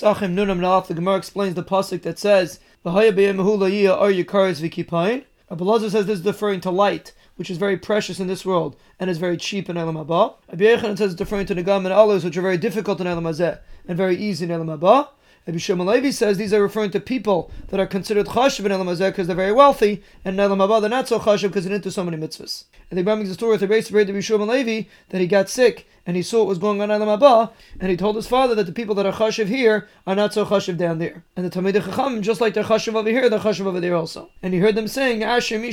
Sachim Nunam Na'af, the Gemara explains the Pasuk that says, V'haya b'yemehu la'iyah ar yikaris v'kipayin. Abulazah says this is deferring to light, which is very precious in this world and is very cheap in Olam HaBa. Abiyachan says it's deferring to nagam and olives, which are very difficult in Olam HaZeh and very easy in Olam HaBa. Rishu Mallevi says these are referring to people that are considered chashiv in Olam HaZeh because they're very wealthy, and in Olam HaBa they're not so chashiv because they didn't do so many mitzvahs. And the Gemara brings the story with the Braisa of Rishu Mallevi that he got sick and he saw what was going on in Olam HaBa, and he told his father that the people that are chashiv here are not so chashiv down there. And the Talmudic Chachamim, just like they're chashiv over here, they're chashiv over there also. And he heard them saying, and he heard them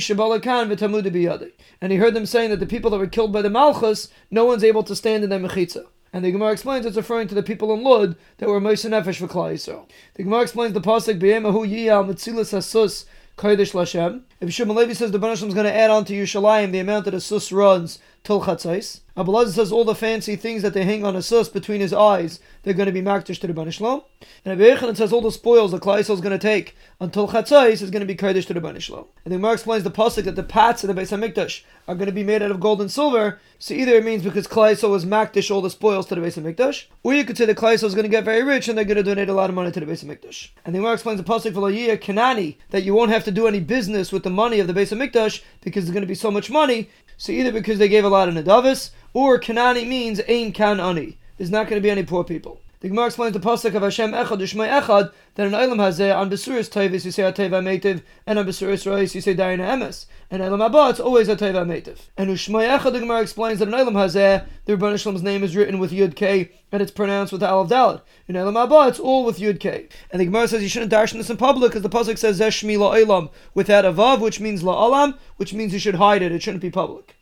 saying that the people that were killed by the malchus, no one's able to stand in their Mechitza. And the Gemara explains it's referring to the people in Lod that were meis nefesh for Klal Yisroel. The Gemara explains the Pasuk, B'yemehu yiyah mitzilas ha-sus kodesh l'Hashem. If Rishu Mallevi says the banishlo is going to add on to Yerushalayim the amount that ha-sus runs till Chatzais. Abulazah says all the fancy things that they hang on ha-sus between his eyes, they're going to be makdash to the banishlo. And Abiyachan says all the spoils that klaisel is going to take until Chatzais is going to be kodesh to the banishlo. And the Gemara explains the Pasuk that the pots of the Beis Hamikdash are going to be made out of gold and silver. So either it means because klaisel was makdash all the spoils to the Beis Hamikdash, or you could say that klaisel is going to get very rich and they're going to donate a lot of money to the Beis Hamikdash. And the Gemara explains the Pasuk for Loyia Kanani, that you won't have to do any business with the money of the Beis Hamikdash because there's going to be so much money. So either because they gave a lot in Adavis, or Kanani means Ein Kanani. There's not going to be any poor people. The Gemara explains the Pasuk of Hashem Echad, Ushmai Echad, that in Olam HaZeh, on Besuris Taivis you say Ateva HaMeitiv, and on Besuris Reis you say Dayan HaEmes, and Olam HaBa it's always Ateva HaMeitiv. And Ushmai Echad, the Gemara explains that in Olam HaZeh, the Rebbeinu Shlom's name is written with Yud K, and it's pronounced with the Aleph Dalet. In Olam HaBa it's all with Yud K. And the Gemara says you shouldn't darshan this in public, because the Pasuk says Zeh Shmi La'olam, without a Vav, which means La'olam, which means you should hide it, it shouldn't be public.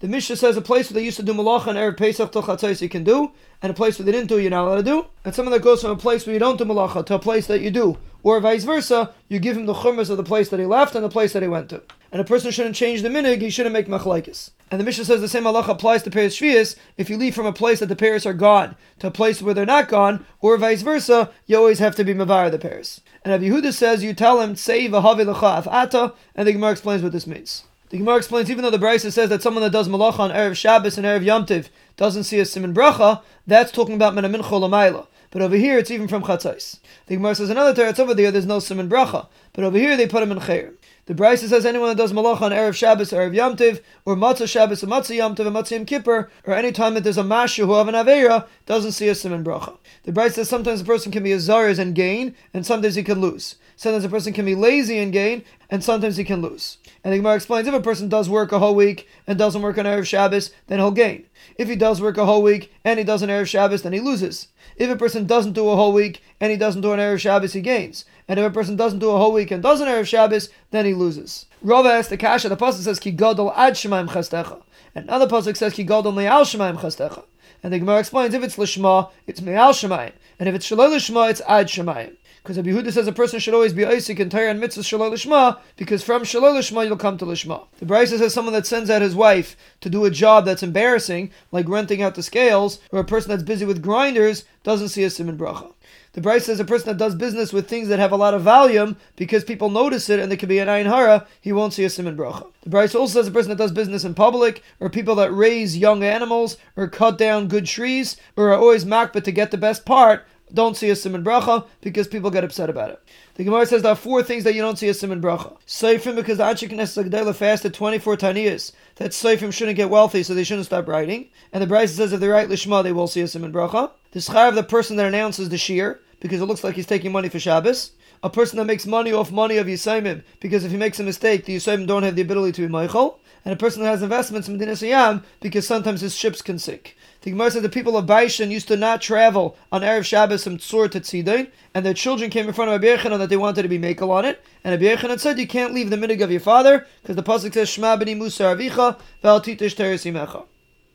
The Mishnah says a place where they used to do malacha and Erev Pesach till Chatzais you can do, and a place where they didn't do you're not allowed to do, and someone that goes from a place where you don't do malacha to a place that you do, or vice versa, you give him the chumras of the place that he left and the place that he went to. And a person shouldn't change the minig, he shouldn't make machlekes. And the Mishnah says the same malacha applies to Peres Shvius. If you leave from a place that the Peres are gone to a place where they're not gone, or vice versa, you always have to be mevar the Peres. And Abbi Yehuda says you tell him tsei v'havi lecha af'ata, and the Gemara explains what this means. The Gemara explains, even though the Braisa says that someone that does malacha on Erev Shabbos and Erev Yom Tiv doesn't see a siman bracha, that's talking about min hamincha l'mayla. But over here, it's even from Chatzais. The Gemara says another teretz over there, there's no siman bracha. But over here, they put him in chair. The Braisa says anyone that does malacha on Erev Shabbos or Erev Yom Tiv, or Matzah Shabbos or Matzah Yom Tiv and Matzah Yom Kippur, or any time that there's a mashu who have an aveira, doesn't see a siman bracha. The Braisa says sometimes a person can be as zaris and gain, and sometimes he can lose. Sometimes a person can be lazy and gain, and sometimes he can lose. And the Gemara explains, if a person does work a whole week and doesn't work on Erev Shabbos, then he'll gain. If he does work a whole week and he doesn't Erev Shabbos, then he loses. If a person doesn't do a whole week and he doesn't do an Erev Shabbos, he gains. And if a person doesn't do a whole week and doesn't Erev Shabbos, then he loses. Rava asks the Kasha, the Pasuk says, Ki gadol ad shemaim chastecha. And another Pasuk says, Ki gadol me'al shemaim chastecha. And the Gemara explains, if it's l'shma, it's me'al shemaim. And if it's shelo l'shma, it's ad shemaim. Because Abbi Yehuda says a person should always be Isaac and Torah and mitzvah Shalol Lishma, because from Shalol Lishma you'll come to Lishma. The Braisa says someone that sends out his wife to do a job that's embarrassing, like renting out the scales, or a person that's busy with grinders, doesn't see a siman bracha. The Braisa says a person that does business with things that have a lot of volume, because people notice it and there could be an ayin hara, he won't see a siman bracha. The Braisa also says a person that does business in public, or people that raise young animals, or cut down good trees, or are always makbet to get the best part, don't see a siman bracha because people get upset about it. The Gemara says there are four things that you don't see a siman bracha. Seifrim, because the Anshe Knesset HaGdela fasted 24 taniyas. That Seifrim shouldn't get wealthy, so they shouldn't stop writing. And the Braisa says if they write Lishma, they will see a siman bracha. The schar of the person that announces the shear, because it looks like he's taking money for Shabbos. A person that makes money off money of Yisayimim, because if he makes a mistake, the Yisayimim don't have the ability to be Meichel. And a person that has investments in Medina Siyam, because sometimes his ships can sink. The Gemara said the people of Baishan used to not travel on Erev Shabbos from Tzur to Tzidain, and their children came in front of Abbi Yochanan that they wanted to be Mekel on it. And Abbi Yochanan said, you can't leave the minig of your father, because the Pasuk says, Shma b'ni Musa avicha, v'al titish teres imecha.